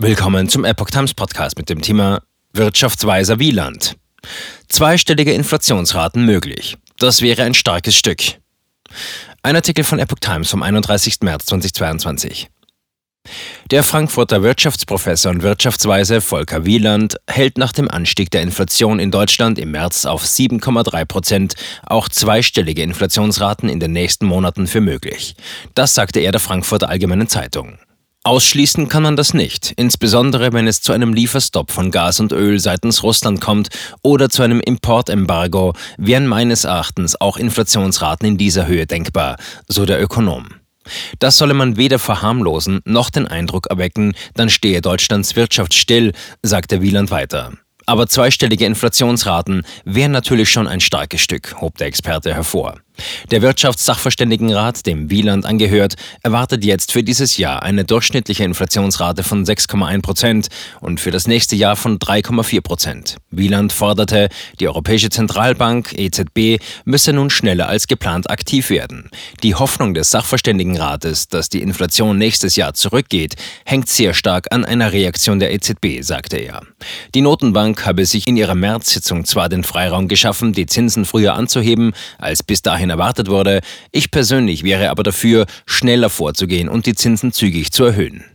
Willkommen zum Epoch Times Podcast mit dem Thema Wirtschaftsweiser Wieland. Zweistellige Inflationsraten möglich. Das wäre ein starkes Stück. Ein Artikel von Epoch Times vom 31. März 2022. Der Frankfurter Wirtschaftsprofessor und Wirtschaftsweise Volker Wieland hält nach dem Anstieg der Inflation in Deutschland im März auf 7,3% auch zweistellige Inflationsraten in den nächsten Monaten für möglich. Das sagte er der Frankfurter Allgemeinen Zeitung. Ausschließen kann man das nicht, insbesondere wenn es zu einem Lieferstopp von Gas und Öl seitens Russland kommt oder zu einem Importembargo, wären meines Erachtens auch Inflationsraten in dieser Höhe denkbar, so der Ökonom. Das solle man weder verharmlosen noch den Eindruck erwecken, dann stehe Deutschlands Wirtschaft still, sagte Wieland weiter. Aber zweistellige Inflationsraten wären natürlich schon ein starkes Stück, hob der Experte hervor. Der Wirtschaftssachverständigenrat, dem Wieland angehört, erwartet jetzt für dieses Jahr eine durchschnittliche Inflationsrate von 6,1% und für das nächste Jahr von 3,4%. Wieland forderte, die Europäische Zentralbank, EZB, müsse nun schneller als geplant aktiv werden. Die Hoffnung des Sachverständigenrates, dass die Inflation nächstes Jahr zurückgeht, hängt sehr stark an einer Reaktion der EZB, sagte er. Die Notenbank habe sich in ihrer März-Sitzung zwar den Freiraum geschaffen, die Zinsen früher anzuheben, als bis dahin erwartet wurde. Ich persönlich wäre aber dafür, schneller vorzugehen und die Zinsen zügig zu erhöhen.